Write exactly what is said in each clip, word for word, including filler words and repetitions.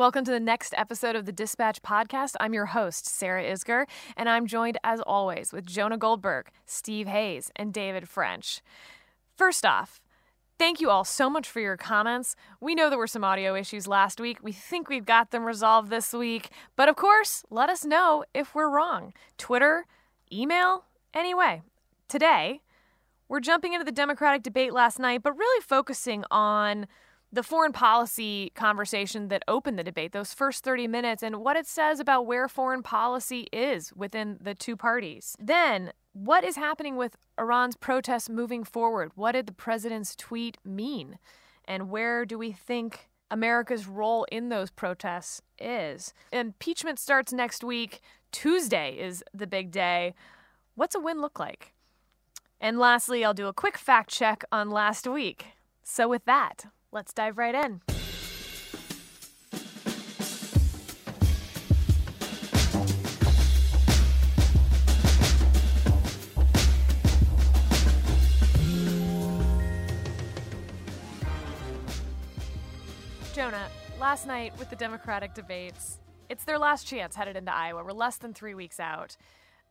Welcome to the next episode of the Dispatch Podcast. I'm your host, Sarah Isger, and I'm joined, as always, with Jonah Goldberg, Steve Hayes, and David French. First off, thank you all so much for your comments. We know there were some audio issues last week. We think we've got them resolved this week. But of course, let us know if we're wrong. Twitter, email, anyway. Today, we're jumping into the Democratic debate last night, but really focusing on the foreign policy conversation that opened the debate, those first thirty minutes, and what it says about where foreign policy is within the two parties. Then, what is happening with Iran's protests moving forward? What did the president's tweet mean? And where do we think America's role in those protests is? Impeachment starts next week. Tuesday is the big day. What's a win look like? And lastly, I'll do a quick fact check on last week. So with that, let's dive right in. Jonah, last night with the Democratic debates, it's their last chance headed into Iowa. We're less than three weeks out.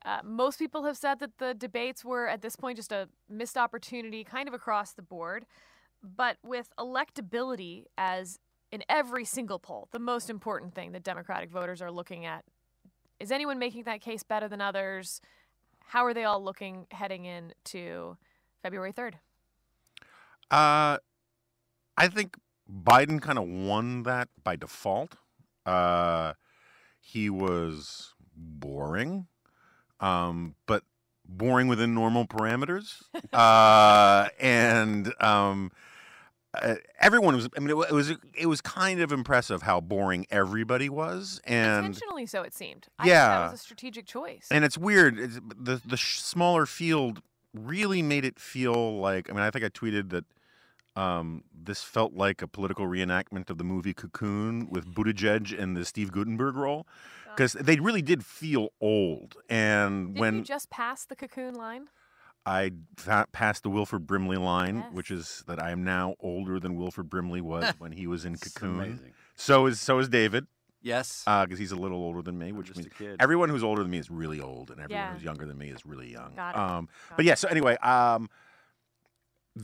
Uh, most people have said that the debates were, at this point, just a missed opportunity kind of across the board. But with electability as, in every single poll, the most important thing that Democratic voters are looking at, is anyone making that case better than others? How are they all looking heading into February third? Uh, I think Biden kind of won that by default. Uh, he was boring, um, but boring within normal parameters. uh, and um, uh, everyone was, I mean, it, it was it was kind of impressive how boring everybody was. And intentionally so, it seemed. I yeah. think that was a strategic choice. And it's weird. It's, the, the smaller field really made it feel like, I mean, I think I tweeted that Um, this felt like a political reenactment of the movie Cocoon with Buttigieg and the Steve Guttenberg role, because they really did feel old. And didn't when you just passed the Cocoon line, I th- passed the Wilford Brimley line, yes. Which is that I am now older than Wilford Brimley was when he was in Cocoon. Amazing. So is so is David. Yes, because uh, he's a little older than me, which means everyone who's older than me is really old, and everyone yeah. who's younger than me is really young. Got it. Um, Got but yeah. So anyway. Um,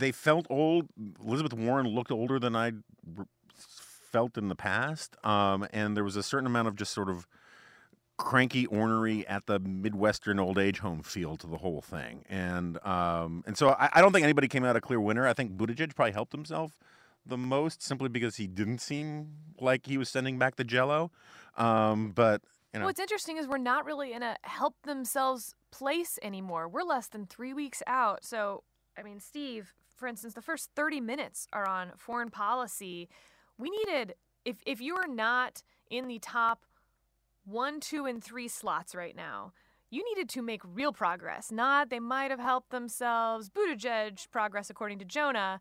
They felt old. Elizabeth Warren looked older than I re- felt in the past. Um, and there was a certain amount of just sort of cranky ornery at the Midwestern old age home feel to the whole thing. And um, and so I, I don't think anybody came out a clear winner. I think Buttigieg probably helped himself the most simply because he didn't seem like he was sending back the jello. Um, but you know. What's interesting is we're not really in a help themselves place anymore. We're less than three weeks out. So, I mean, Steve, for instance, the first thirty minutes are on foreign policy. We needed, if if you are not in the top one, two, and three slots right now, you needed to make real progress. Not they might have helped themselves. Buttigieg progress, according to Jonah.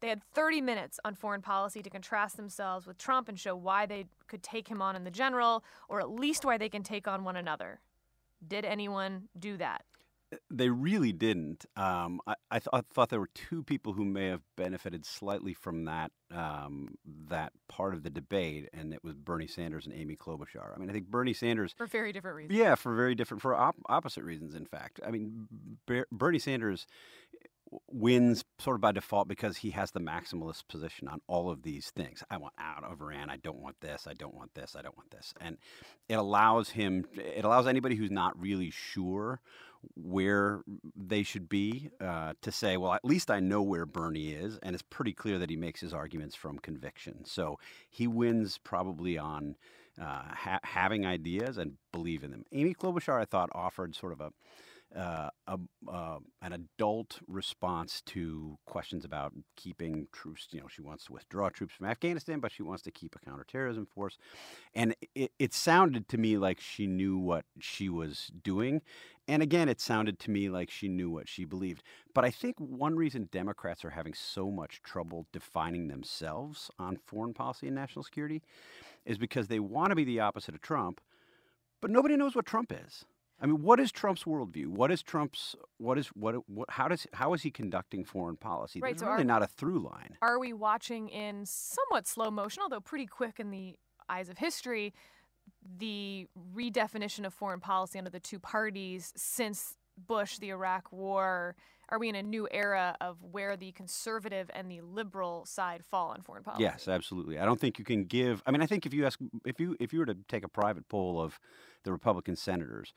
They had thirty minutes on foreign policy to contrast themselves with Trump and show why they could take him on in the general, or at least why they can take on one another. Did anyone do that? They really didn't. Um, I, I, th- I thought there were two people who may have benefited slightly from that um, that part of the debate, and it was Bernie Sanders and Amy Klobuchar. I mean, I think Bernie Sanders... For very different reasons. Yeah, for very different, for op- opposite reasons, in fact. I mean, Ber- Bernie Sanders wins sort of by default because he has the maximalist position on all of these things. I want out of Iran. I don't want this. I don't want this. I don't want this. And it allows him, it allows anybody who's not really sure where they should be uh, to say, well, at least I know where Bernie is. And it's pretty clear that he makes his arguments from conviction. So he wins probably on uh, ha- having ideas and believe in them. Amy Klobuchar, I thought, offered sort of a Uh, a, uh, an adult response to questions about keeping troops. You know, she wants to withdraw troops from Afghanistan, but she wants to keep a counterterrorism force. And it, it sounded to me like she knew what she was doing. And again, it sounded to me like she knew what she believed. But I think one reason Democrats are having so much trouble defining themselves on foreign policy and national security is because they want to be the opposite of Trump, but nobody knows what Trump is. I mean, what is Trump's worldview? What is Trump's? What is what? What? How does? How is he conducting foreign policy? Right, There's so really are, not a through line. Are we watching in somewhat slow motion, although pretty quick in the eyes of history, the redefinition of foreign policy under the two parties since Bush, the Iraq war, are we in a new era of where the conservative and the liberal side fall on foreign policy? Yes, absolutely. I don't think you can give. I mean, I think if you ask, if you if you were to take a private poll of the Republican senators,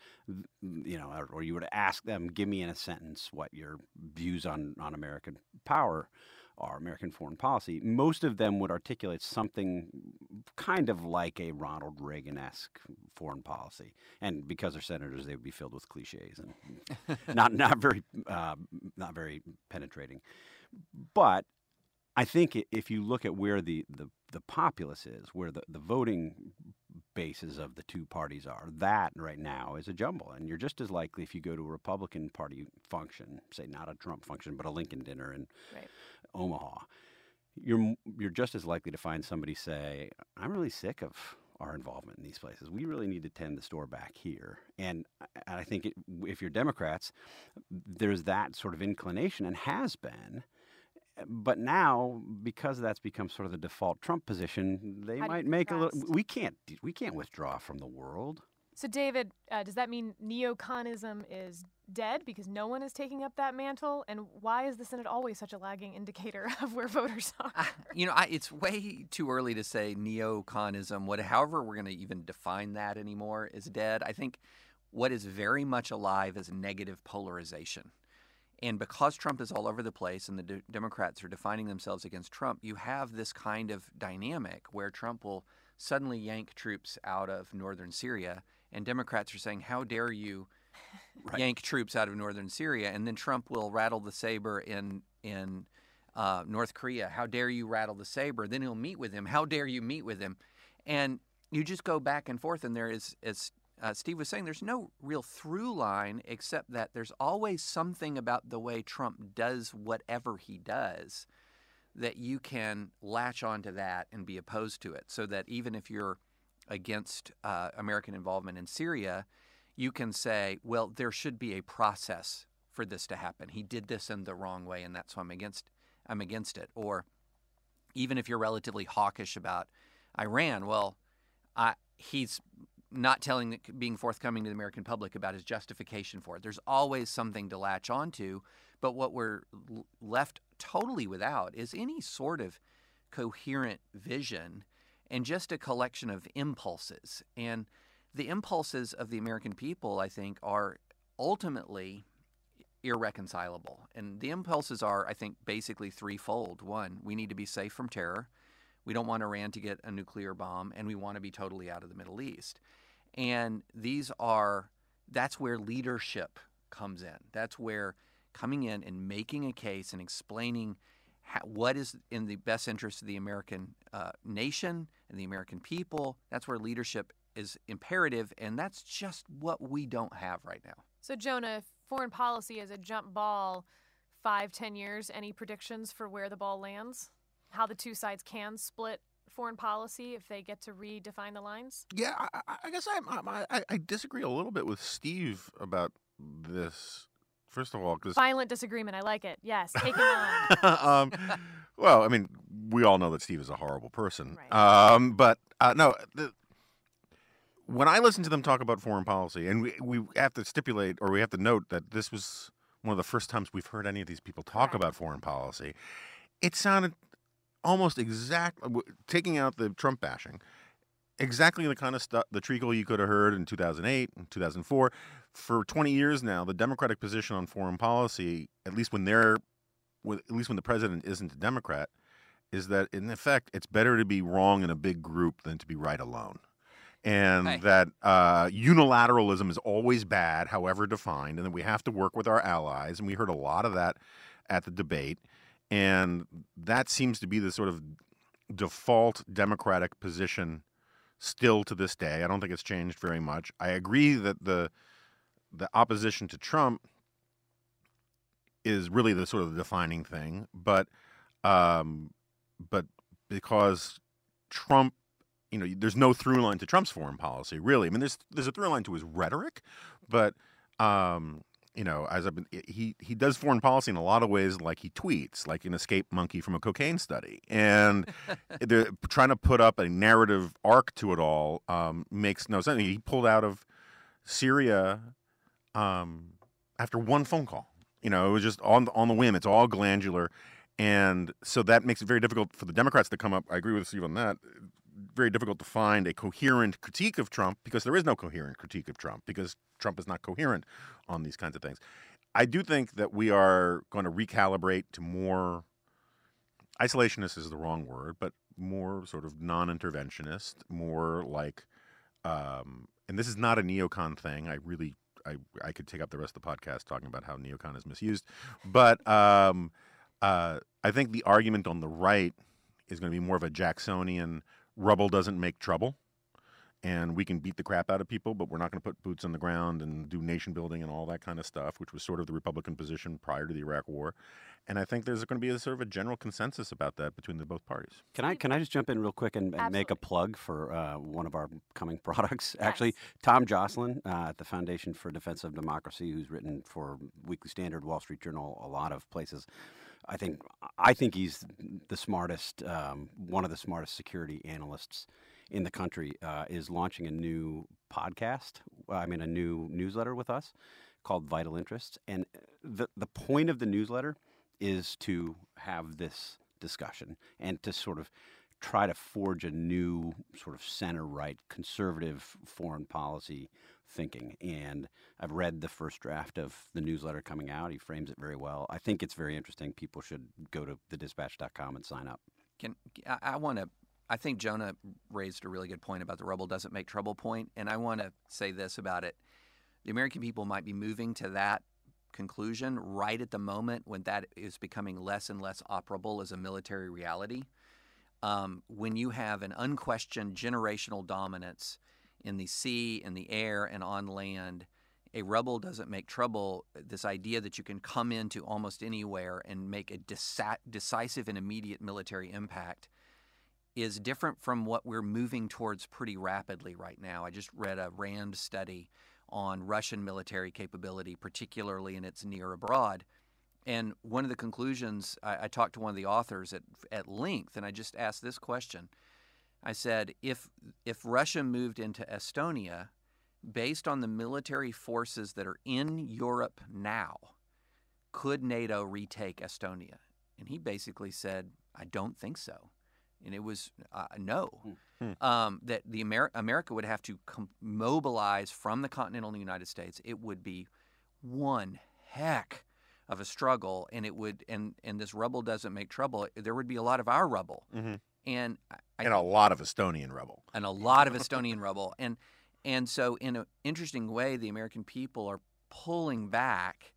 you know, or, or you were to ask them, give me in a sentence what your views on on American power are, American foreign policy, most of them would articulate something kind of like a Ronald Reagan-esque foreign policy. And because they're senators, they would be filled with cliches and not not very uh, not very penetrating. But I think if you look at where the the, the populace is, where the, the voting bases of the two parties are, that right now is a jumble. And you're just as likely if you go to a Republican Party function, say not a Trump function, but a Lincoln dinner in right. Omaha, you're you're just as likely to find somebody say, I'm really sick of our involvement in these places. We really need to tend the store back here. And I think it, if you're Democrats, there's that sort of inclination and has been. But now, because that's become sort of the default Trump position, they might make a little. We can't. We can't withdraw from the world. So, David, uh, does that mean neoconism is dead because no one is taking up that mantle? And why is the Senate always such a lagging indicator of where voters are? I, you know, I, it's way too early to say neoconism. What, however, we're going to even define that anymore is dead. I think what is very much alive is negative polarization. And because Trump is all over the place and the de- Democrats are defining themselves against Trump, you have this kind of dynamic where Trump will suddenly yank troops out of northern Syria, and Democrats are saying, how dare you right. yank troops out of northern Syria? And then Trump will rattle the saber in in uh, North Korea. How dare you rattle the saber? Then he'll meet with him. How dare you meet with him? And you just go back and forth, and there is, as Uh, Steve was saying, there's no real through line except that there's always something about the way Trump does whatever he does that you can latch onto that and be opposed to it, so that even if you're against uh, American involvement in Syria, you can say, well, there should be a process for this to happen. He did this in the wrong way, and that's why I'm against, I'm against it. Or even if you're relatively hawkish about Iran, well, I, he's... not telling, being forthcoming to the American public about his justification for it. There's always something to latch onto, but what we're left totally without is any sort of coherent vision and just a collection of impulses. And the impulses of the American people, I think, are ultimately irreconcilable. And the impulses are, I think, basically threefold. One, we need to be safe from terror. We don't want Iran to get a nuclear bomb, and we want to be totally out of the Middle East. And these are, that's where leadership comes in. That's where coming in and making a case and explaining how, what is in the best interest of the American uh, nation and the American people. That's where leadership is imperative, and that's just what we don't have right now. So, Jonah, if foreign policy is a jump ball five, ten years, any predictions for where the ball lands? How the two sides can split foreign policy if they get to redefine the lines? Yeah, I, I guess I, I I disagree a little bit with Steve about this. First of all, because violent disagreement, I like it. Yes, take it on. um, well, I mean, we all know that Steve is a horrible person, right. um, but uh, no. The, when I listen to them talk about foreign policy, and we we have to stipulate, or we have to note that this was one of the first times we've heard any of these people talk right. about foreign policy. It sounded. Almost exactly, taking out the Trump bashing, exactly the kind of stuff, the treacle you could have heard in two thousand eight and two thousand four. For twenty years now, the Democratic position on foreign policy, at least when they're, at least when the president isn't a Democrat, is that in effect it's better to be wrong in a big group than to be right alone, and hey. that uh, unilateralism is always bad, however defined, and that we have to work with our allies. And we heard a lot of that at the debate. And that seems to be the sort of default Democratic position still to this day. I don't think it's changed very much. I agree that the the opposition to Trump is really the sort of the defining thing. But um, but because Trump, you know, there's no through line to Trump's foreign policy, really. I mean, there's there's a through line to his rhetoric, but um, you know, as I've been, he he does foreign policy in a lot of ways, like he tweets, like an escaped monkey from a cocaine study, and they're trying to put up a narrative arc to it all. Um, makes no sense. He pulled out of Syria um, after one phone call. You know, it was just on on the whim. It's all glandular, and so that makes it very difficult for the Democrats to come up. I agree with Steve on that. Very difficult to find a coherent critique of Trump, because there is no coherent critique of Trump, because Trump is not coherent on these kinds of things. I do think that we are going to recalibrate to more, isolationist is the wrong word, but more sort of non-interventionist, more like, um, and this is not a neocon thing. I really, I, I could take up the rest of the podcast talking about how neocon is misused. But um, uh, I think the argument on the right is going to be more of a Jacksonian, rubble doesn't make trouble, and we can beat the crap out of people, but we're not going to put boots on the ground and do nation building and all that kind of stuff, which was sort of the Republican position prior to the Iraq War. And I think there's going to be a sort of a general consensus about that between the both parties. Can I can I just jump in real quick and, and make a plug for uh, one of our coming products? Yes. Actually, Tom Jocelyn uh, at the Foundation for Defense of Democracy, who's written for Weekly Standard, Wall Street Journal, a lot of places. I think I think he's the smartest, um, one of the smartest security analysts in the country, uh, is launching a new podcast, I mean a new newsletter with us called Vital Interests. And the, the point of the newsletter is to have this discussion and to sort of try to forge a new sort of center-right conservative foreign policy thinking. And I've read the first draft of the newsletter coming out. He frames it very well. I think it's very interesting. People should go to the dispatch dot com and sign up. Can I, I want to I think Jonah raised a really good point about the rubble doesn't make trouble point, and I want to say this about it. The American people might be moving to that conclusion right at the moment when that is becoming less and less operable as a military reality. Um, when you have an unquestioned generational dominance in the sea, in the air, and on land, a rubble doesn't make trouble. This idea that you can come into almost anywhere and make a deci- decisive and immediate military impact is different from what we're moving towards pretty rapidly right now. I just read a RAND study on Russian military capability, particularly in its near abroad. And one of the conclusions, I, I talked to one of the authors at, at length, and I just asked this question. I said, if if Russia moved into Estonia, based on the military forces that are in Europe now, could NATO retake Estonia? And he basically said, I don't think so. And it was uh, no, hmm. um, that the Amer- America would have to com- mobilize from the continental United States. It would be one heck of a struggle, and it would, and, and this rubble doesn't make trouble. There would be a lot of our rubble. Mm-hmm. And I, and a lot of Estonian rubble. And a lot of Estonian rubble. And and so in an interesting way, the American people are pulling back,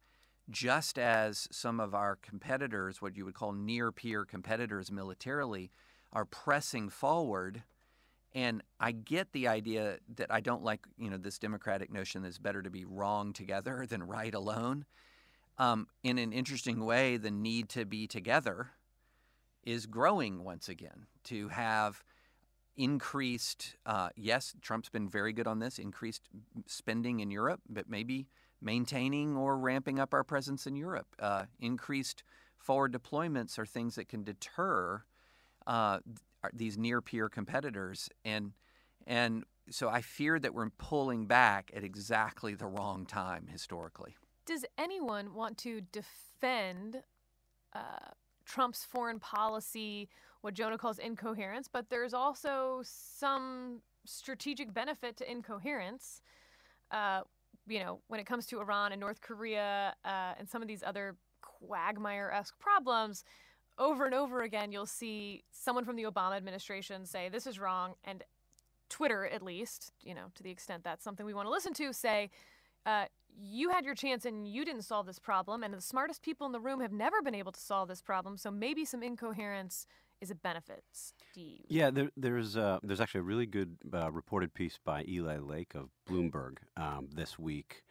just as some of our competitors, what you would call near-peer competitors militarily, are pressing forward. And I get the idea that I don't like, you know, this democratic notion that it's better to be wrong together than right alone. Um, in an interesting way, the need to be together is growing once again, to have increased, uh, yes, Trump's been very good on this, increased spending in Europe, but maybe maintaining or ramping up our presence in Europe. Uh, increased forward deployments are things that can deter uh, these near-peer competitors. And and so I fear that we're pulling back at exactly the wrong time historically. Does anyone want to defend uh Trump's foreign policy, what Jonah calls incoherence, but there's also some strategic benefit to incoherence, uh, you know, when it comes to Iran and North Korea uh, and some of these other quagmire-esque problems. Over and over again, you'll see someone from the Obama administration say, this is wrong, and Twitter, at least, you know, to the extent that's something we want to listen to, say, uh, you had your chance and you didn't solve this problem, and the smartest people in the room have never been able to solve this problem, so maybe some incoherence is a benefit, Steve. Yeah, there, there's uh, there's actually a really good uh, reported piece by Eli Lake of Bloomberg um, this week,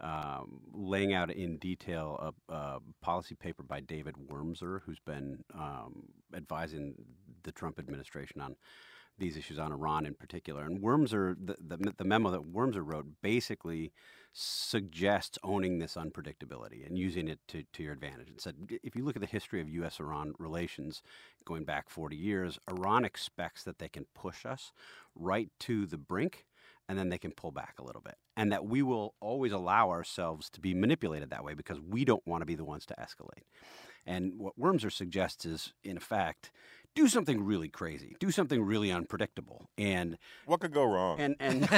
um, laying out in detail a, a policy paper by David Wormser, who's been um, advising the Trump administration on these issues on Iran in particular. And Wormser, the, the, the memo that Wormser wrote basically suggests owning this unpredictability and using it to, to your advantage. It said, if you look at the history of U S Iran relations going back forty years, Iran expects that they can push us right to the brink, and then they can pull back a little bit. And that we will always allow ourselves to be manipulated that way because we don't want to be the ones to escalate. And what Wormser suggests is, in effect, do something really crazy. Do something really unpredictable. And what could go wrong? And, and,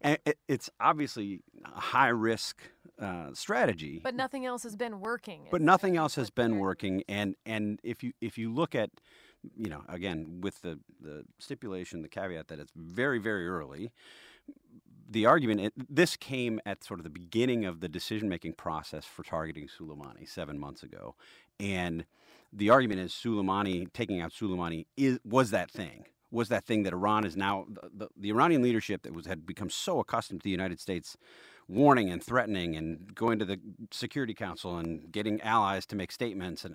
and it, it's obviously a high-risk uh, strategy. But nothing else has been working. But nothing else has been working. And and if you if you look at, you know, again, with the, the stipulation, the caveat that it's very, very early, the argument, it, this came at sort of the beginning of the decision-making process for targeting Soleimani seven months ago. And the argument is Soleimani, taking out Soleimani, is, was that thing. Was that thing that Iran is now, the, the, the Iranian leadership that was had become so accustomed to the United States warning and threatening and going to the Security Council and getting allies to make statements and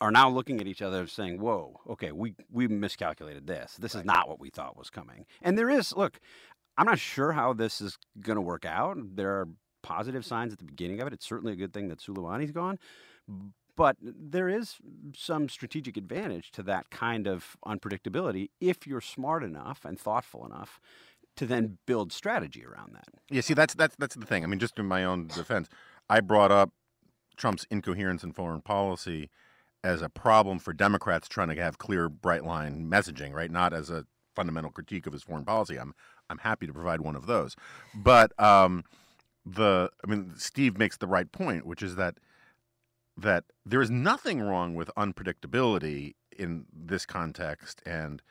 are now looking at each other saying, whoa, okay, we, we miscalculated this. This is not what we thought was coming. And there is, look, I'm not sure how this is going to work out. There are positive signs at the beginning of it. It's certainly a good thing that Soleimani's gone. But there is some strategic advantage to that kind of unpredictability if you're smart enough and thoughtful enough to then build strategy around that. Yeah, see, that's that's that's the thing. I mean, just in my own defense, I brought up Trump's incoherence in foreign policy as a problem for Democrats trying to have clear, bright line messaging, right? Not as a fundamental critique of his foreign policy. I'm I'm happy to provide one of those. But um, the I mean, Steve makes the right point, which is that that there is nothing wrong with unpredictability in this context. And,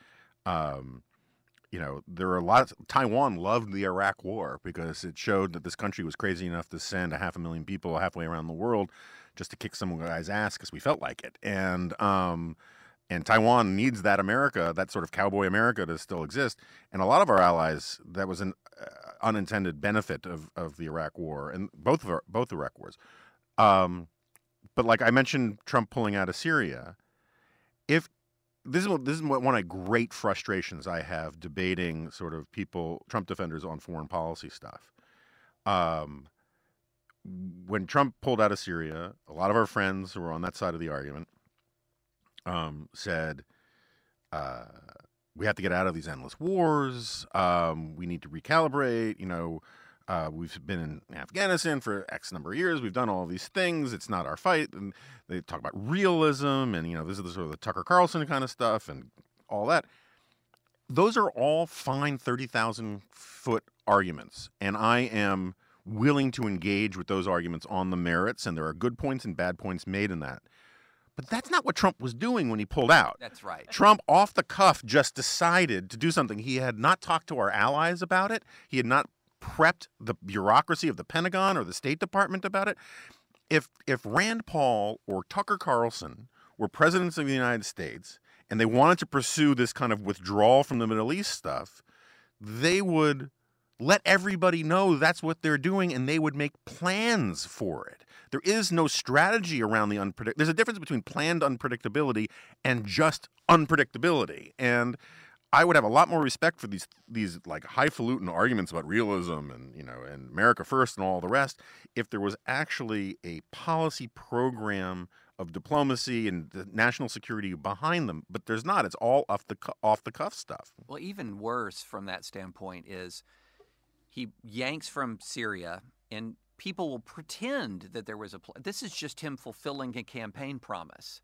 um, you know, there are a lot of, Taiwan loved the Iraq war because it showed that this country was crazy enough to send a half a million people halfway around the world just to kick some guy's ass because we felt like it. And um, and Taiwan needs that America, that sort of cowboy America, to still exist. And a lot of our allies, that was an uh, unintended benefit of, of the Iraq war and both of our, both Iraq wars. Um, but like I mentioned, Trump pulling out of Syria. If this is this is one of my great frustrations I have debating sort of people, Trump defenders on foreign policy stuff. Um, When Trump pulled out of Syria, a lot of our friends who were on that side of the argument um, said, uh, we have to get out of these endless wars. Um, we need to recalibrate. You know, uh, we've been in Afghanistan for X number of years. We've done all these things. It's not our fight. And they talk about realism and, you know, this is the sort of the Tucker Carlson kind of stuff and all that. Those are all fine thirty thousand foot arguments. And I am willing to engage with those arguments on the merits, and there are good points and bad points made in that. But that's not what Trump was doing when he pulled out. That's right. Trump, off the cuff, just decided to do something. He had not talked to our allies about it. He had not prepped the bureaucracy of the Pentagon or the State Department about it. If, if Rand Paul or Tucker Carlson were presidents of the United States and they wanted to pursue this kind of withdrawal from the Middle East stuff, they would let everybody know that's what they're doing, and they would make plans for it. There is no strategy around the unpredict. There's a difference between planned unpredictability and just unpredictability. And I would have a lot more respect for these these like highfalutin arguments about realism and you know and America first and all the rest if there was actually a policy program of diplomacy and the national security behind them. But there's not. It's all off the cu- off the cuff stuff. Well, even worse from that standpoint is, he yanks from Syria, and people will pretend that there was a pl- this is just him fulfilling a campaign promise.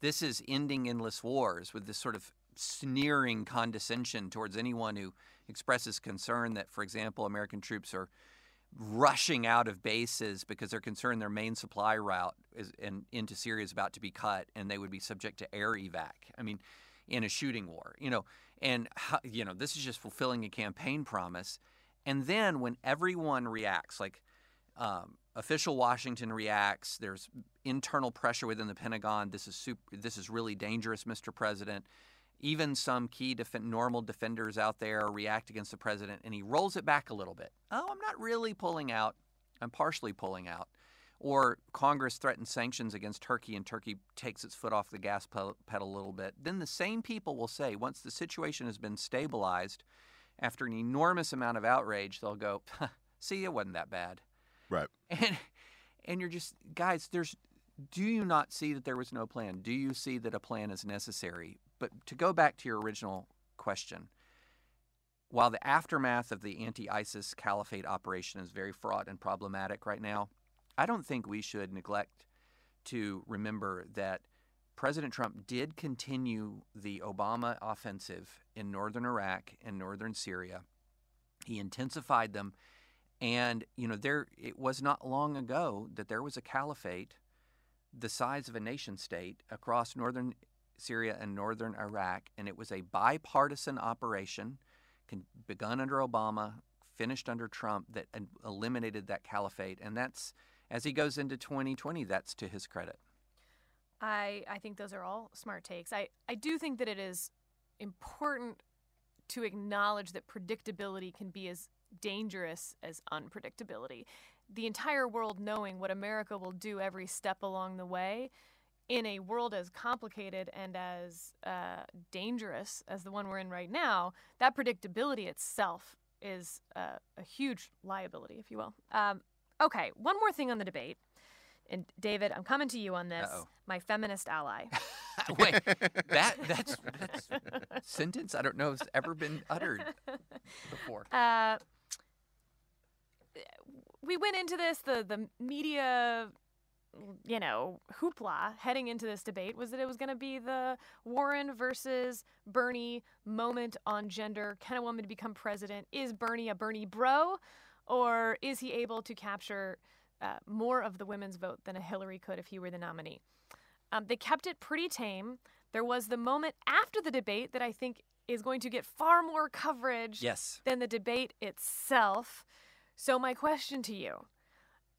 This is ending endless wars with this sort of sneering condescension towards anyone who expresses concern that, for example, American troops are rushing out of bases because they're concerned their main supply route is, and into Syria is about to be cut, and they would be subject to air evac. I mean, in a shooting war, you know, and you know, this is just fulfilling a campaign promise. And then when everyone reacts, like um, official Washington reacts, there's internal pressure within the Pentagon. This is super, this is really dangerous, Mister President. Even some key def- normal defenders out there react against the president, and he rolls it back a little bit. Oh, I'm not really pulling out. I'm partially pulling out. Or Congress threatens sanctions against Turkey and Turkey takes its foot off the gas pedal a little bit. Then the same people will say, once the situation has been stabilized, after an enormous amount of outrage, they'll go, see, it wasn't that bad. Right. And and you're just, guys, there's, do you not see that there was no plan? Do you see that a plan is necessary? But to go back to your original question, while the aftermath of the anti-ISIS caliphate operation is very fraught and problematic right now, I don't think we should neglect to remember that President Trump did continue the Obama offensive in northern Iraq and northern Syria. He intensified them. And, you know, there it was not long ago that there was a caliphate the size of a nation state across northern Syria and northern Iraq. And it was a bipartisan operation begun under Obama, finished under Trump, that eliminated that caliphate. And that's, as he goes into twenty twenty, that's to his credit. I, I think those are all smart takes. I, I do think that it is important to acknowledge that predictability can be as dangerous as unpredictability. The entire world knowing what America will do every step along the way in a world as complicated and as uh, dangerous as the one we're in right now, that predictability itself is uh, a huge liability, if you will. Um, okay, one more thing on the debate. And David, I'm coming to you on this, Uh-oh. my feminist ally. Wait, that that's, that's sentence I don't know has ever been uttered before. Uh, we went into this, the, the media, you know, hoopla heading into this debate was that it was going to be the Warren versus Bernie moment on gender. Can a woman become president? Is Bernie a Bernie bro? Or is he able to capture Uh, more of the women's vote than a Hillary could if he were the nominee? Um, they kept it pretty tame. There was the moment after the debate that I think is going to get far more coverage yes. than the debate itself. So my question to you,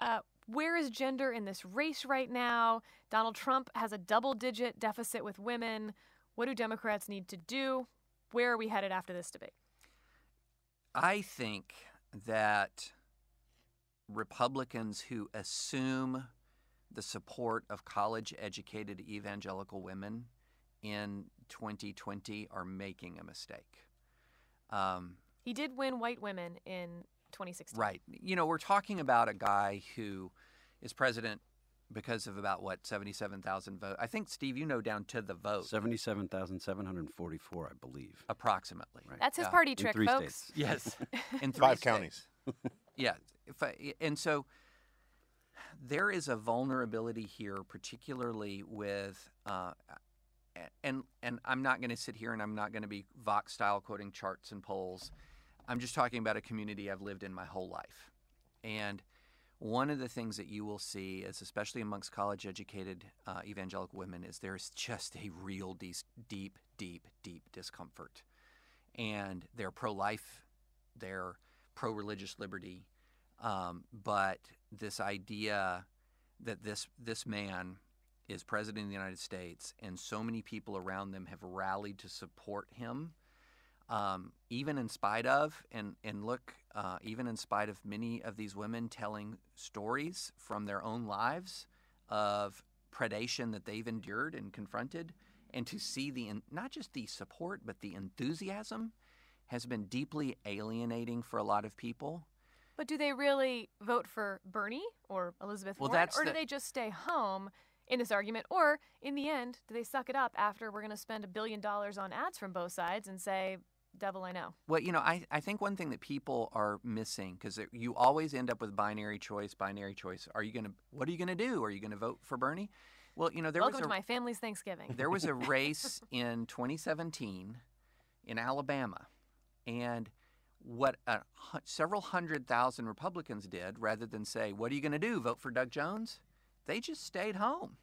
uh, where is gender in this race right now? Donald Trump has a double-digit deficit with women. What do Democrats need to do? Where are we headed after this debate? I think that Republicans who assume the support of college-educated evangelical women in twenty twenty are making a mistake. Um, he did win white women in twenty sixteen. Right. You know, we're talking about a guy who is president because of about, what, seventy-seven thousand votes? I think, Steve, you know down to the vote. seventy-seven thousand seven hundred forty-four, I believe. Approximately. Right. That's his party uh, trick, in three folks. States. Yes. in three Five states. counties. Yeah. If I, and so there is a vulnerability here, particularly with uh, and and I'm not going to sit here and I'm not going to be Vox style quoting charts and polls. I'm just talking about a community I've lived in my whole life. And one of the things that you will see is, especially amongst college educated uh, evangelical women, is there's just a real de- deep, deep, deep discomfort. And they're pro-life, they're pro-religious liberty. Um, but this idea that this this man is president of the United States and so many people around them have rallied to support him, um, even in spite of, and, and look, uh, even in spite of many of these women telling stories from their own lives of predation that they've endured and confronted, and to see the not just the support but the enthusiasm has been deeply alienating for a lot of people. But do they really vote for Bernie or Elizabeth well, Warren, or do the... they just stay home in this argument? Or, in the end, do they suck it up after we're going to spend a billion dollars on ads from both sides and say, devil I know? Well, you know, I, I think one thing that people are missing, because you always end up with binary choice, binary choice. Are you going to, what are you going to do? Are you going to vote for Bernie? Well, you know, there Welcome was a, to my family's Thanksgiving. There was a race in twenty seventeen in Alabama, and what uh, several hundred thousand Republicans did, rather than say, what are you going to do, vote for Doug Jones? They just stayed home.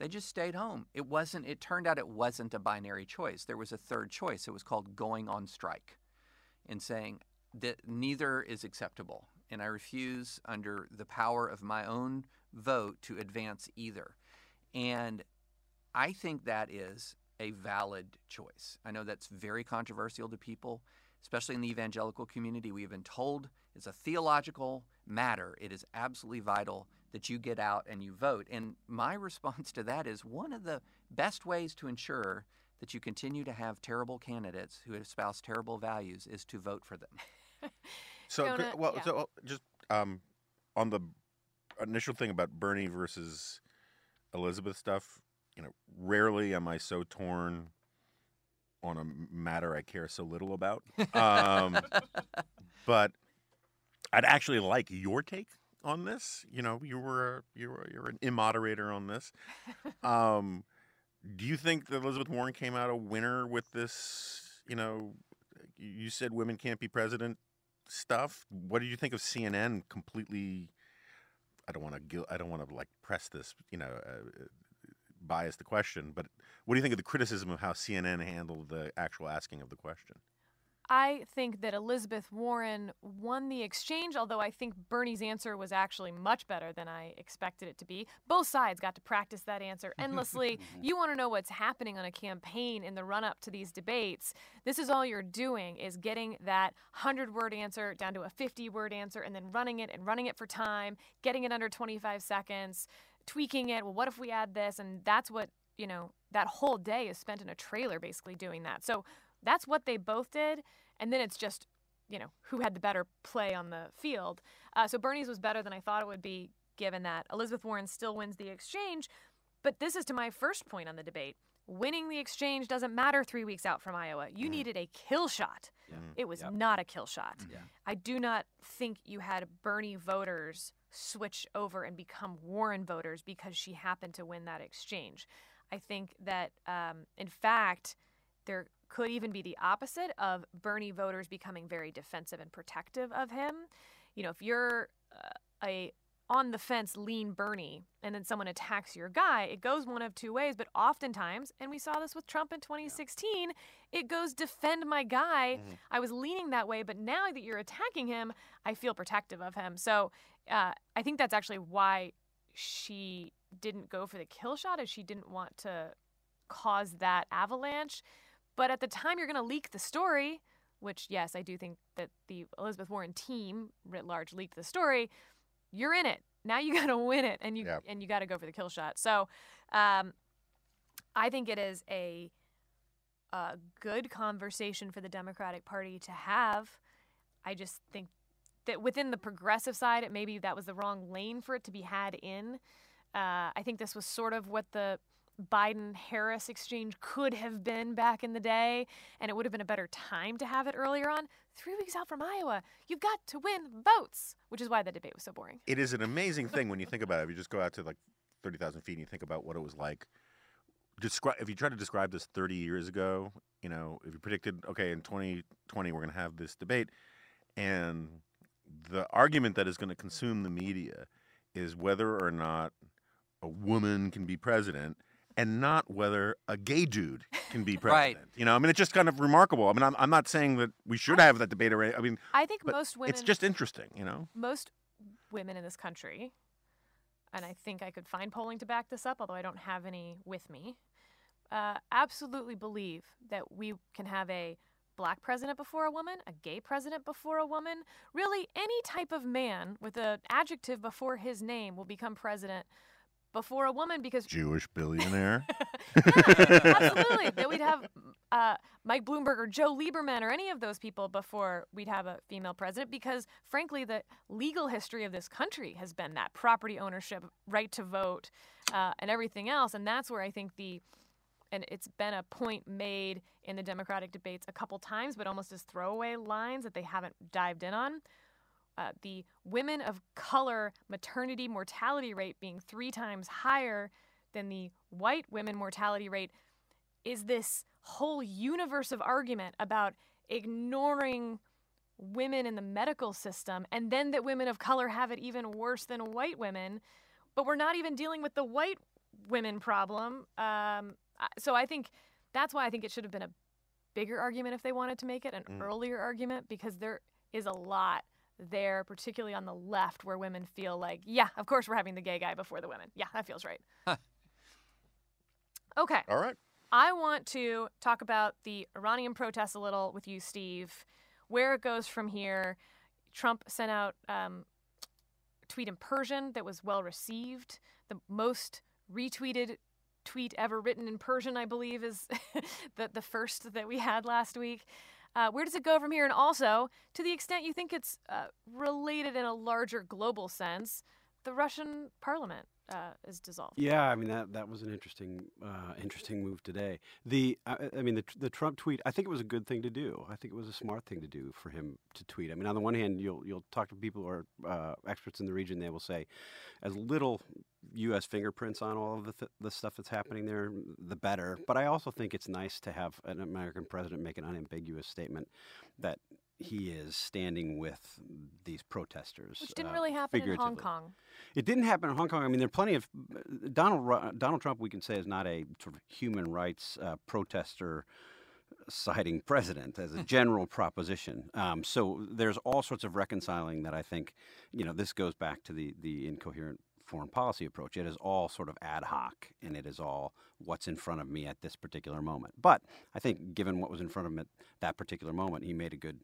They just stayed home. It wasn't, it turned out it wasn't a binary choice. There was a third choice. It was called going on strike and saying that neither is acceptable. And I refuse, under the power of my own vote, to advance either. And I think that is a valid choice. I know that's very controversial to people. Especially in the evangelical community, we have been told it's a theological matter. It is absolutely vital that you get out and you vote. And my response to that is one of the best ways to ensure that you continue to have terrible candidates who espouse terrible values is to vote for them. So, Jonah, well, yeah. so just um, on the initial thing about Bernie versus Elizabeth stuff, you know, rarely am I so torn on a matter I care so little about. Um, but I'd actually like your take on this. You know, you were you were you're an immoderator on this. Um, do you think that Elizabeth Warren came out a winner with this? You know, you said women can't be president stuff. What do you think of C N N completely? I don't want to. I don't want to like press this. You know. Uh, bias the question, but what do you think of the criticism of how C N N handled the actual asking of the question? I think that Elizabeth Warren won the exchange, although I think Bernie's answer was actually much better than I expected it to be. Both sides got to practice that answer endlessly. You want to know what's happening on a campaign in the run-up to these debates. This is all you're doing is getting that hundred-word answer down to a fifty-word answer and then running it and running it for time, getting it under twenty-five seconds, tweaking it. Well, what if we add this? And that's what, you know, that whole day is spent in a trailer basically doing that. So that's what they both did. And then it's just, you know, who had the better play on the field. Uh, so Bernie's was better than I thought it would be, given that Elizabeth Warren still wins the exchange. But this is to my first point on the debate. Winning the exchange doesn't matter three weeks out from Iowa. You mm. needed a kill shot. Yeah. It was yep. not a kill shot. Yeah. I do not think you had Bernie voters switch over and become Warren voters because she happened to win that exchange. I think that, um, in fact, there could even be the opposite of Bernie voters becoming very defensive and protective of him. You know, if you're uh, a on-the-fence lean Bernie and then someone attacks your guy, it goes one of two ways. But oftentimes, and we saw this with Trump in twenty sixteen, it goes defend my guy. Mm-hmm. I was leaning that way, but now that you're attacking him, I feel protective of him. So Uh, I think that's actually why she didn't go for the kill shot, is she didn't want to cause that avalanche. But at the time, you're going to leak the story, which, yes, I do think that the Elizabeth Warren team writ large leaked the story. You're in it. Now you got to win it, and you yeah. and you got to go for the kill shot. So um, I think it is a, a good conversation for the Democratic Party to have. I just think that within the progressive side, it maybe that was the wrong lane for it to be had in. Uh, I think this was sort of what the Biden-Harris exchange could have been back in the day, and it would have been a better time to have it earlier on. Three weeks out from Iowa, you've got to win votes, which is why the debate was so boring. It is an amazing thing when you think about it. If you just go out to like thirty thousand feet and you think about what it was like. Descri- if you try to describe this thirty years ago, you know, if you predicted, okay, in twenty twenty we're going to have this debate, and the argument that is going to consume the media is whether or not a woman can be president and not whether a gay dude can be president. Right. You know, I mean, it's just kind of remarkable. I mean, I'm, I'm not saying that we should I, have that debate. Already. I mean, I think most women, it's just interesting, you know, most women in this country. And I think I could find polling to back this up, although I don't have any with me. Uh, absolutely believe that we can have a Black president before a woman, a gay president before a woman. Really, any type of man with an adjective before his name will become president before a woman because... Jewish billionaire? Yeah, absolutely. That we'd have uh, Mike Bloomberg or Joe Lieberman or any of those people before we'd have a female president because, frankly, the legal history of this country has been that. Property ownership, right to vote, uh, and everything else. And that's where I think the... And it's been a point made in the Democratic debates a couple times, but almost as throwaway lines that they haven't dived in on. Uh, the women of color maternity mortality rate being three times higher than the white women mortality rate is this whole universe of argument about ignoring women in the medical system, and then that women of color have it even worse than white women. But we're not even dealing with the white women problem. Um, So I think that's why I think it should have been a bigger argument if they wanted to make it, an mm. earlier argument, because there is a lot there, particularly on the left, where women feel like, yeah, of course we're having the gay guy before the women. Yeah, that feels right. Huh. Okay. All right. I want to talk about the Iranian protests a little with you, Steve, where it goes from here. Trump sent out um, tweet in Persian that was well received. The most retweeted tweet ever written in Persian, I believe, is the, the first that we had last week. Uh, where does it go from here? And also, to the extent you think it's uh, related in a larger global sense, the Russian parliament uh, is dissolved. Yeah, I mean, that that was an interesting uh, interesting move today. The I, I mean, the, the Trump tweet, I think it was a good thing to do. I think it was a smart thing to do for him to tweet. I mean, on the one hand, you'll, you'll talk to people who are uh, experts in the region. They will say as little U S fingerprints on all of the, th- the stuff that's happening there, the better. But I also think it's nice to have an American president make an unambiguous statement that he is standing with these protesters. Which didn't uh, really happen in Hong Kong. It didn't happen in Hong Kong. I mean, there are plenty of... Donald, Donald Trump, we can say, is not a sort of human rights uh, protester citing president as a general proposition. Um, so there's all sorts of reconciling that I think, you know, this goes back to the, the incoherent foreign policy approach. It is all sort of ad hoc, and it is all what's in front of me at this particular moment. But I think given what was in front of him at that particular moment, he made a good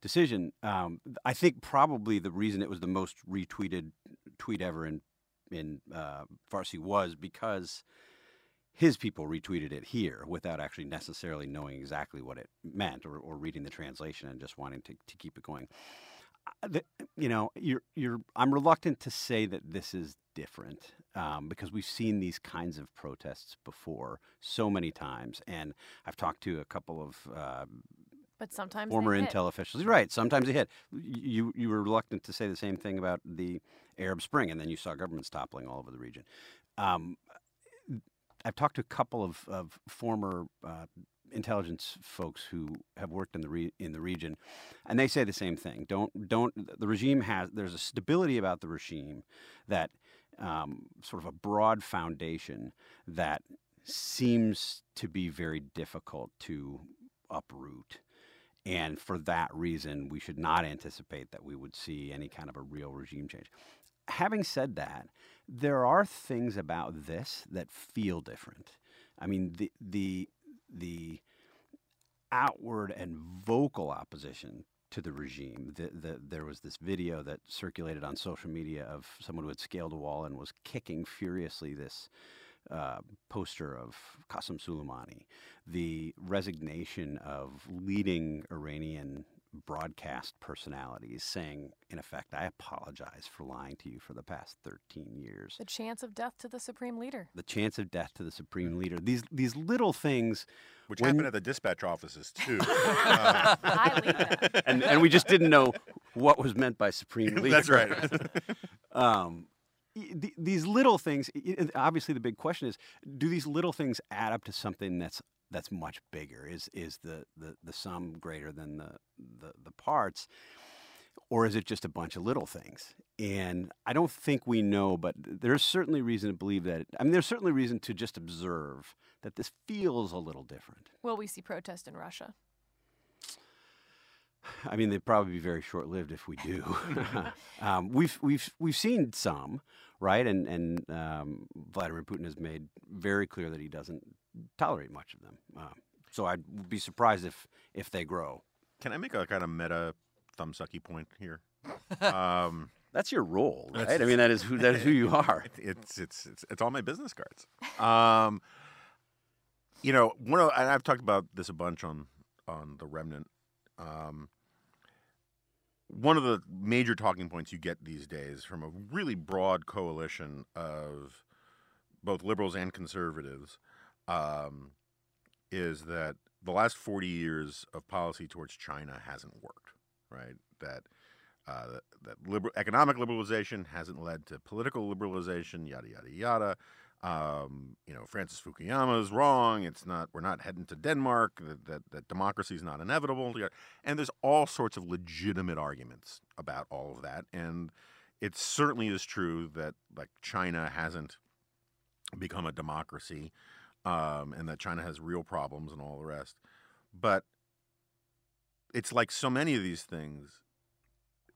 decision. Um, I think probably the reason it was the most retweeted tweet ever in, in uh, Farsi was because his people retweeted it here without actually necessarily knowing exactly what it meant or, or reading the translation and just wanting to, to keep it going. You know, you're, you're, I'm reluctant to say that this is different um, because we've seen these kinds of protests before so many times. And I've talked to a couple of uh, but sometimes former Intel officials. Right. Sometimes they hit. You, you were reluctant to say the same thing about the Arab Spring, and then you saw governments toppling all over the region. Um, I've talked to a couple of, of former uh intelligence folks who have worked in the re- in the region, and they say the same thing. Don't don't the regime has there's a stability about the regime that um, sort of a broad foundation that seems to be very difficult to uproot. And for that reason, we should not anticipate that we would see any kind of a real regime change. Having said that, there are things about this that feel different. I mean, the the the outward and vocal opposition to the regime. The, the, there was this video that circulated on social media of someone who had scaled a wall and was kicking furiously this uh, poster of Qasem Soleimani. The resignation of leading Iranian broadcast personalities saying, in effect, I apologize for lying to you for the past thirteen years. The chance of death to the Supreme Leader. The chance of death to the Supreme Leader. These these little things. Which when... happened at the dispatch offices, too. uh... I leave that. And, and we just didn't know what was meant by Supreme Leader. That's right. um, th- these little things, obviously the big question is, do these little things add up to something that's that's much bigger? Is is the, the, the sum greater than the, the, the parts? Or is it just a bunch of little things? And I don't think we know, but there's certainly reason to believe that. It, I mean, there's certainly reason to just observe that this feels a little different. Will we see protest in Russia? I mean, they'd probably be very short-lived if we do. um, we've we've we've seen some, right? And and um, Vladimir Putin has made very clear that he doesn't tolerate much of them. Um, so I'd be surprised if if they grow. Can I make a kind of meta thumbsucky point here? Um, that's your role, right? I mean, that is who that is who you are. It's it's it's it's all my business cards. Um, you know, one of, and I've talked about this a bunch on on The Remnant. Um, one of the major talking points you get these days from a really broad coalition of both liberals and conservatives um, is that the last forty years of policy towards China hasn't worked, right? That uh, that, that liber- economic liberalization hasn't led to political liberalization, yada, yada, yada. Um, you know, Francis Fukuyama is wrong. It's not. We're not heading to Denmark. That that, that democracy is not inevitable. And there's all sorts of legitimate arguments about all of that. And it certainly is true that like China hasn't become a democracy, um, and that China has real problems and all the rest. But it's like so many of these things.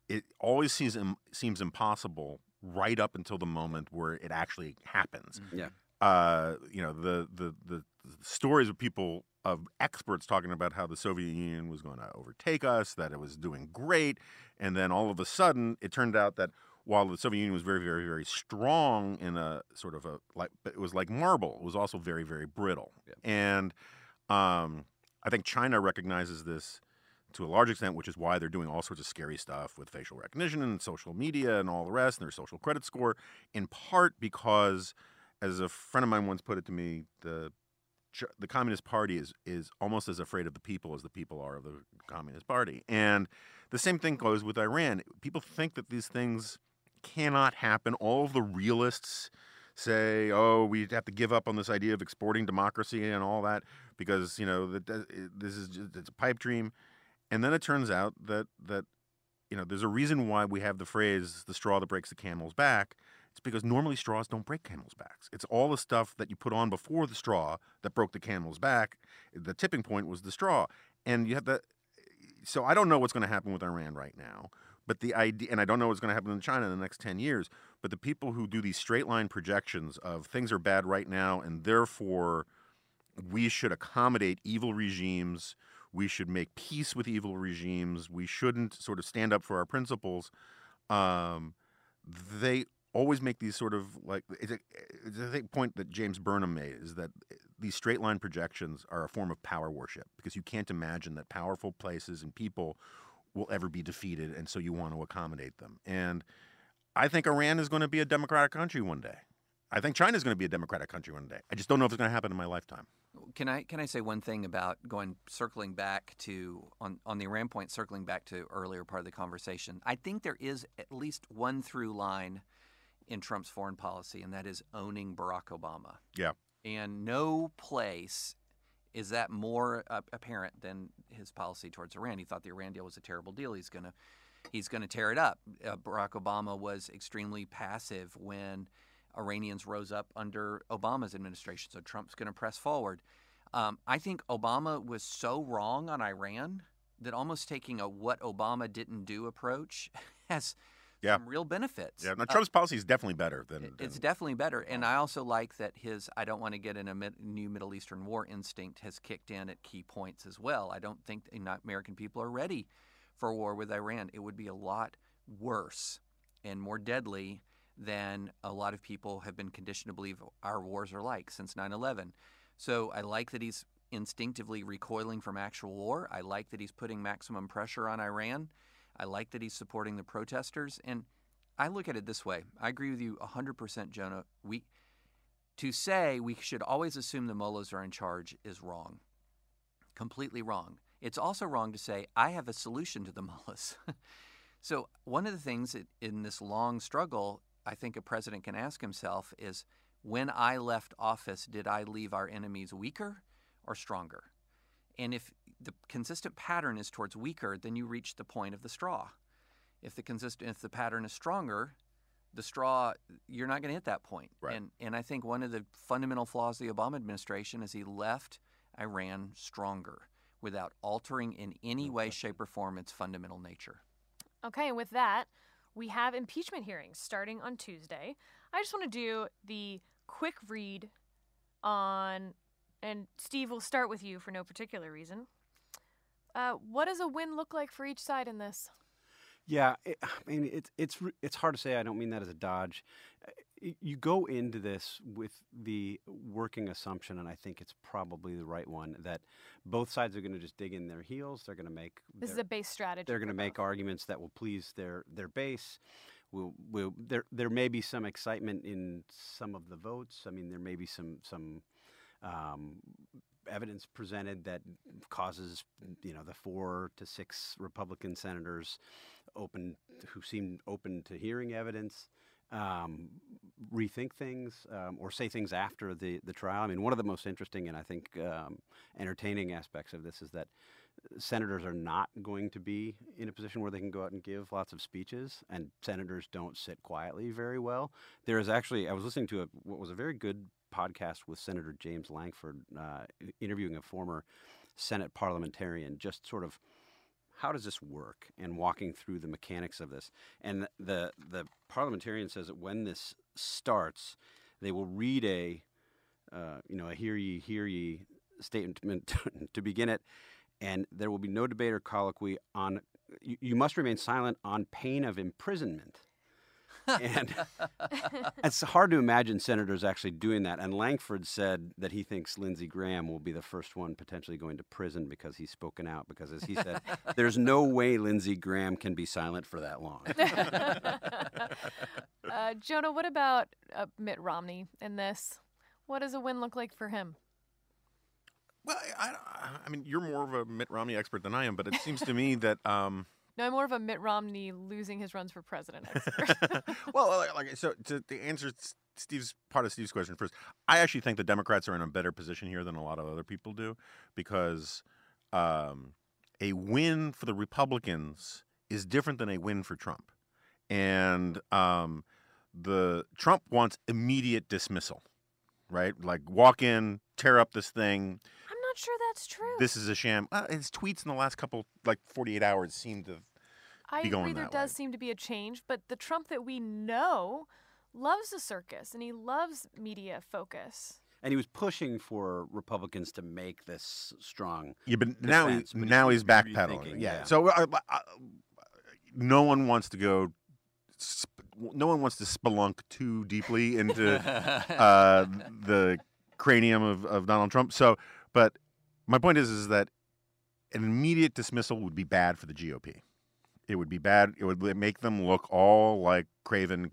It always seems seems impossible right up until the moment where it actually happens. Yeah. Uh, you know, the, the the stories of people, of experts talking about how the Soviet Union was going to overtake us, that it was doing great, and then all of a sudden it turned out that while the Soviet Union was very, very, very strong in a sort of a like, but it was like marble. It was also very, very brittle. Yeah. And um, I think China recognizes this to a large extent, which is why they're doing all sorts of scary stuff with facial recognition and social media and all the rest, and their social credit score, in part because, as a friend of mine once put it to me, the the Communist Party is is almost as afraid of the people as the people are of the Communist Party. And the same thing goes with Iran. People think that these things cannot happen. All of the realists say, oh, we have to give up on this idea of exporting democracy and all that because, you know, this is just, it's a pipe dream. And then it turns out that, that, you know, there's a reason why we have the phrase, the straw that breaks the camel's back. It's because normally straws don't break camels' backs. It's all the stuff that you put on before the straw that broke the camel's back. The tipping point was the straw. And you have to, so I don't know what's going to happen with Iran right now. But the idea, and I don't know what's going to happen in China in the next ten years, but the people who do these straight line projections of things are bad right now, and therefore we should accommodate evil regimes, we should make peace with evil regimes, we shouldn't sort of stand up for our principles, um, they always make these sort of, like, it's a, it's a point that James Burnham made, is that these straight line projections are a form of power worship, because you can't imagine that powerful places and people will ever be defeated, and so you want to accommodate them. And I think Iran is going to be a democratic country one day. I think China is going to be a democratic country one day. I just don't know if it's going to happen in my lifetime. Can I can I say one thing about going circling back to on, on the Iran point, circling back to earlier part of the conversation? I think there is at least one through line in Trump's foreign policy, and that is owning Barack Obama. Yeah. And no place is that more uh, apparent than his policy towards Iran. He thought the Iran deal was a terrible deal. He's going to he's going to tear it up. Uh, Barack Obama was extremely passive when Iranians rose up under Obama's administration, so Trump's going to press forward. Um, I think Obama was so wrong on Iran that almost taking a what Obama didn't do approach has yeah. some real benefits. Yeah, now, Trump's uh, policy is definitely better. than, than It's definitely better, and I also like that his I don't want to get in a mid, new Middle Eastern war instinct has kicked in at key points as well. I don't think the American people are ready for war with Iran. It would be a lot worse and more deadly than a lot of people have been conditioned to believe our wars are like since nine eleven. So I like that he's instinctively recoiling from actual war. I like that he's putting maximum pressure on Iran. I like that he's supporting the protesters. And I look at it this way. I agree with you one hundred percent, Jonah. We, to say we should always assume the mullahs are in charge is wrong. Completely wrong. It's also wrong to say, I have a solution to the mullahs. So one of the things that in this long struggle I think a president can ask himself is, when I left office, did I leave our enemies weaker or stronger? And if the consistent pattern is towards weaker, then you reach the point of the straw. If the consistent, if the pattern is stronger, the straw, you're not going to hit that point. Right. And and I think one of the fundamental flaws of the Obama administration is he left Iran stronger without altering in any way, shape, or form its fundamental nature. Okay, with that, we have impeachment hearings starting on Tuesday. I just want to do the quick read on, and Steve, we'll start with you for no particular reason. Uh, what does a win look like for each side in this? Yeah, it, I mean, it's it's it's hard to say. I don't mean that as a dodge. You go into this with the working assumption, and I think it's probably the right one, that both sides are going to just dig in their heels. They're going to make this their, is a base strategy. They're going to make arguments that will please their their base. We'll, we'll, there there may be some excitement in some of the votes. I mean, there may be some some. Um, evidence presented that causes, you know, the four to six Republican senators open who seem open to hearing evidence um, rethink things um, or say things after the, the trial. I mean, one of the most interesting and I think um, entertaining aspects of this is that senators are not going to be in a position where they can go out and give lots of speeches, and senators don't sit quietly very well. There is actually, I was listening to a, what was a very good podcast with Senator James Lankford uh, interviewing a former Senate parliamentarian, just sort of how does this work and walking through the mechanics of this. And the the parliamentarian says that when this starts, they will read a uh, you know a hear ye, hear ye statement to begin it, and there will be no debate or colloquy on. You, you must remain silent on pain of imprisonment. And it's hard to imagine senators actually doing that. And Lankford said that he thinks Lindsey Graham will be the first one potentially going to prison because he's spoken out. Because, as he said, there's no way Lindsey Graham can be silent for that long. uh, Jonah, what about uh, Mitt Romney in this? What does a win look like for him? Well, I, I, I mean, you're more of a Mitt Romney expert than I am, but it seems to me that... Um, No, I'm more of a Mitt Romney losing his runs for president expert. Well, like, so to, to answer Steve's part of Steve's question first, I actually think the Democrats are in a better position here than a lot of other people do, because um, a win for the Republicans is different than a win for Trump. And um, the Trump wants immediate dismissal, right? Like, walk in, tear up this thing. Sure, that's true. This is a sham. Uh, his tweets in the last couple, like forty-eight hours, seem to I be going that way. I agree, there does seem to be a change, but the Trump that we know loves the circus, and he loves media focus. And he was pushing for Republicans to make this strong. Yeah, but now, he, now he's backpedaling. Yeah. yeah. So uh, uh, no one wants to go. Sp- no one wants to spelunk too deeply into uh, the cranium of, of Donald Trump. So, but. My point is, is that an immediate dismissal would be bad for the G O P. It would be bad. It would make them look all like craven,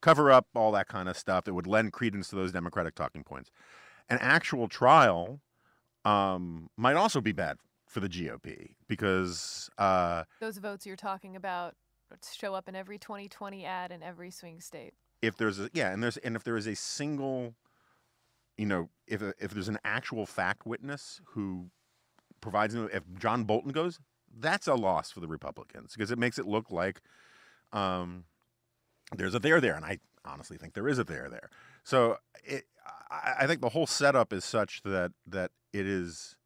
cover up, all that kind of stuff. It would lend credence to those Democratic talking points. An actual trial um, might also be bad for the G O P because... Uh, those votes you're talking about show up in every twenty twenty ad in every swing state. If there's a, yeah, and there's and if there is a single... You know, if if there's an actual fact witness who provides, if John Bolton goes, that's a loss for the Republicans because it makes it look like um, there's a there there, and I honestly think there is a there there. So it, I, I think the whole setup is such that that it is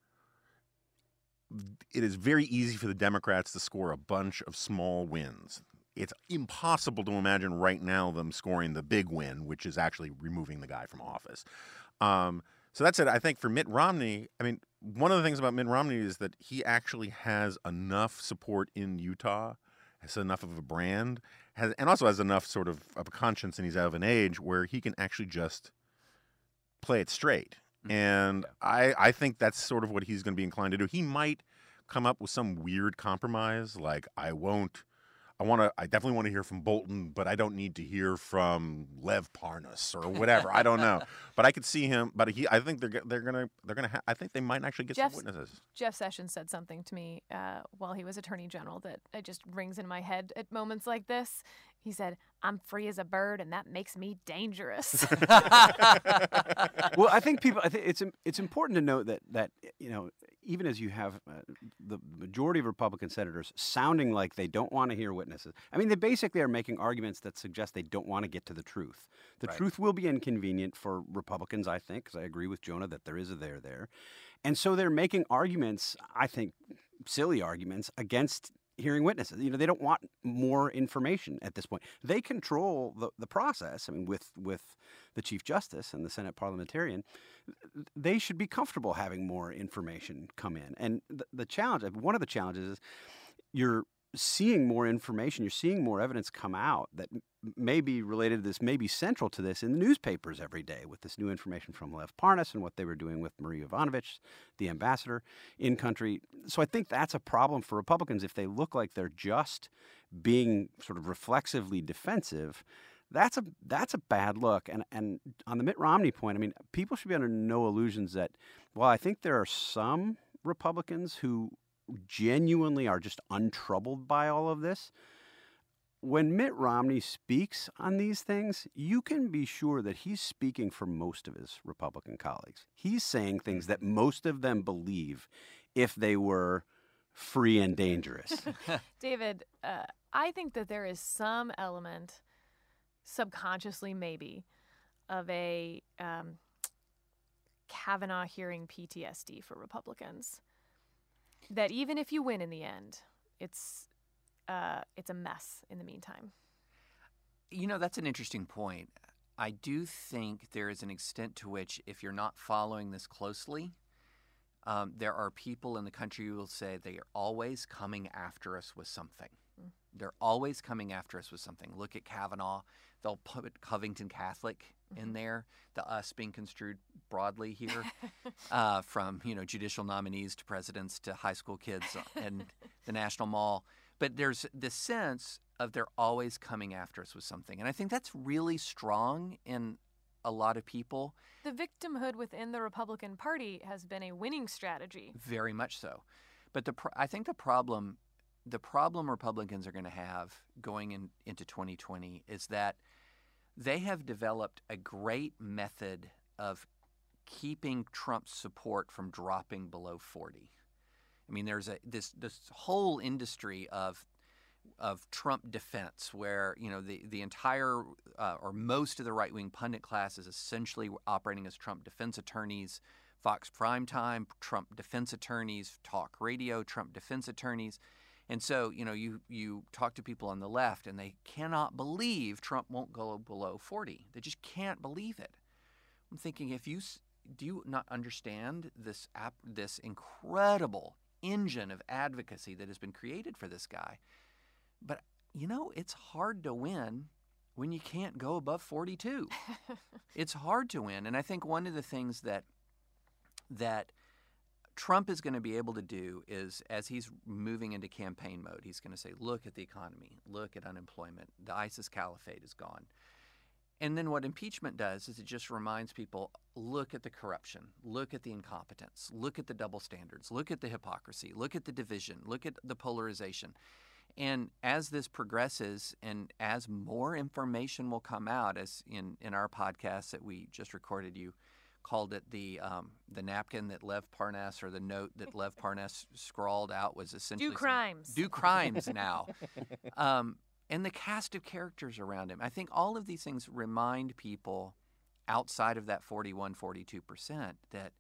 it is very easy for the Democrats to score a bunch of small wins. It's impossible to imagine right now them scoring the big win, which is actually removing the guy from office. Um, so that's it. I think for Mitt Romney, I mean, one of the things about Mitt Romney is that he actually has enough support in Utah, has enough of a brand, has, and also has enough sort of, of a conscience, and he's out of an age where he can actually just play it straight. Mm-hmm. And I, I think that's sort of what he's going to be inclined to do. He might come up with some weird compromise, like I won't. I want to. I definitely want to hear from Bolton, but I don't need to hear from Lev Parnas or whatever. I don't know, but I could see him. But he, I think they're they're gonna they're gonna. Ha- I think they might actually get Jeff's, some witnesses. Jeff Sessions said something to me uh, while he was Attorney General that it just rings in my head at moments like this. He said, "I'm free as a bird, and that makes me dangerous." Well, I think people. I think it's it's important to note that that you know. Even as you have uh, the majority of Republican senators sounding like they don't want to hear witnesses. I mean, they basically are making arguments that suggest they don't want to get to the truth. The right. truth will be inconvenient for Republicans, I think, because I agree with Jonah that there is a there there. And so they're making arguments, I think, silly arguments, against hearing witnesses. You know, they don't want more information at this point. They control the, the process. I mean, with with the Chief Justice and the Senate parliamentarian, they should be comfortable having more information come in. And the, the challenge, one of the challenges is you're seeing more information, you're seeing more evidence come out that may be related to this, may be central to this in the newspapers every day with this new information from Lev Parnas and what they were doing with Marie Yovanovitch, the ambassador in country. So I think that's a problem for Republicans. If they look like they're just being sort of reflexively defensive, that's a that's a bad look. And and on the Mitt Romney point, I mean, people should be under no illusions that, well, I think there are some Republicans who genuinely are just untroubled by all of this. When Mitt Romney speaks on these things, you can be sure that he's speaking for most of his Republican colleagues. He's saying things that most of them believe if they were free and dangerous. David, uh, I think that there is some element, subconsciously maybe, of a um, Kavanaugh hearing P T S D for Republicans. That even if you win in the end, it's uh, it's a mess in the meantime. You know, that's an interesting point. I do think there is an extent to which, if you're not following this closely, um, there are people in the country who will say they are always coming after us with something. Mm-hmm. They're always coming after us with something. Look at Kavanaugh. They'll put Covington Catholic in there, the us being construed broadly here, uh, from, you know, judicial nominees to presidents to high school kids and the National Mall. But there's this sense of they're always coming after us with something. And I think that's really strong in a lot of people. The victimhood within the Republican Party has been a winning strategy. Very much so. But the pro- I think the problem... The problem Republicans are going to have going in, into twenty twenty is that they have developed a great method of keeping Trump's support from dropping below forty. I mean, there's a this this whole industry of of Trump defense where, you know, the, the entire uh, or most of the right-wing pundit class is essentially operating as Trump defense attorneys. Fox Primetime, Trump defense attorneys, talk radio, Trump defense attorneys. And so, you know, you, you talk to people on the left and they cannot believe Trump won't go below forty. They just can't believe it. I'm thinking, if you do you not understand this app, this incredible engine of advocacy that has been created for this guy? But, you know, it's hard to win when you can't go above forty-two. It's hard to win. And I think one of the things that that Trump is going to be able to do is, as he's moving into campaign mode, he's going to say, look at the economy, look at unemployment, the ISIS caliphate is gone. And then what impeachment does is it just reminds people, look at the corruption, look at the incompetence, look at the double standards, look at the hypocrisy, look at the division, look at the polarization. And as this progresses and as more information will come out, as in, in our podcast that we just recorded, you called it the um, the napkin that Lev Parnas, or the note that Lev Parnas scrawled out, was essentially do crimes. Some, do crimes now. Um, and the cast of characters around him. I think all of these things remind people outside of that forty-one, forty-two percent that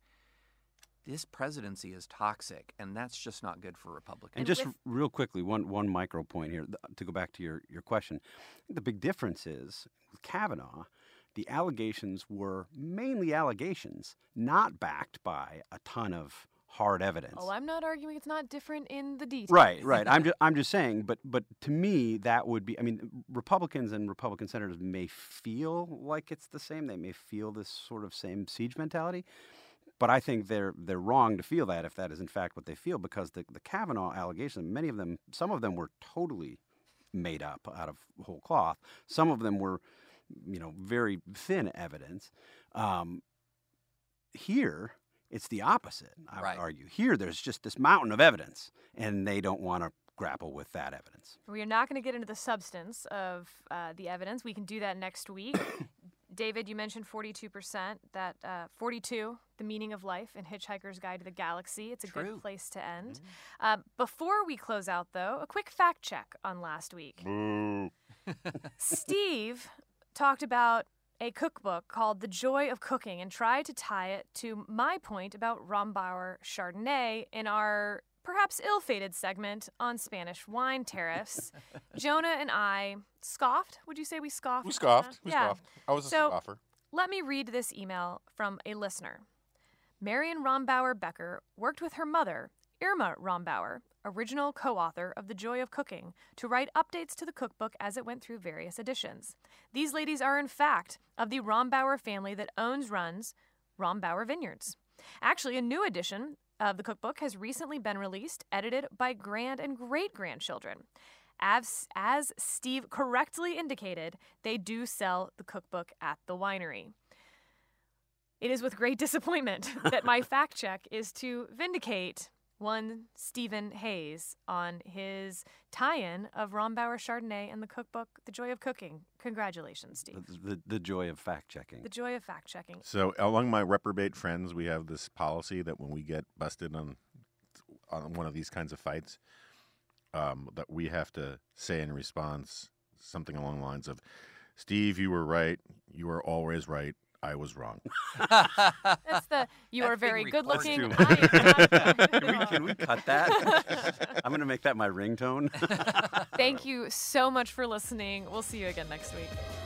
this presidency is toxic, and that's just not good for Republicans. And just real quickly, one one micro point here to go back to your, your question. The big difference is with Kavanaugh, the allegations were mainly allegations, not backed by a ton of hard evidence. Oh, I'm not arguing it's not different in the details. Right, right. I'm just, I'm just saying, but but to me, that would be, I mean, Republicans and Republican senators may feel like it's the same. They may feel this sort of same siege mentality. But I think they're they're wrong to feel that if that is in fact what they feel, because the, the Kavanaugh allegations, many of them, some of them were totally made up out of whole cloth. Some of them were, you know, very thin evidence. Um, here, it's the opposite, I right. would argue. Here, there's just this mountain of evidence, and they don't want to grapple with that evidence. We are not going to get into the substance of uh, the evidence. We can do that next week. David, you mentioned forty-two percent, that uh, forty-two, the meaning of life in Hitchhiker's Guide to the Galaxy. It's a True. good place to end. Mm-hmm. Uh, before we close out, though, a quick fact check on last week. Boo. Steve talked about a cookbook called The Joy of Cooking and tried to tie it to my point about Rombauer Chardonnay in our perhaps ill-fated segment on Spanish wine tariffs. Jonah and I scoffed. Would you say we scoffed? We scoffed. We yeah. scoffed. I was a so, scoffer. Let me read this email from a listener. Marion Rombauer Becker worked with her mother, Irma Rombauer, original co-author of The Joy of Cooking, to write updates to the cookbook as it went through various editions. These ladies are, in fact, of the Rombauer family that owns, runs Rombauer Vineyards. Actually, a new edition of the cookbook has recently been released, edited by grand and great-grandchildren. As, as Steve correctly indicated, they do sell the cookbook at the winery. It is with great disappointment that my fact check is to vindicate one Stephen Hayes on his tie-in of Rombauer Chardonnay and the cookbook The Joy of Cooking. Congratulations, Steve. The, the, the joy of fact-checking. The joy of fact-checking. So among my reprobate friends, we have this policy that when we get busted on on one of these kinds of fights, um, that we have to say in response something along the lines of, Steve, you were right. You were always right. I was wrong. That's the, you that are very good looking. I am not can, we, can we cut that? I'm going to make that my ringtone. Thank you so much for listening. We'll see you again next week.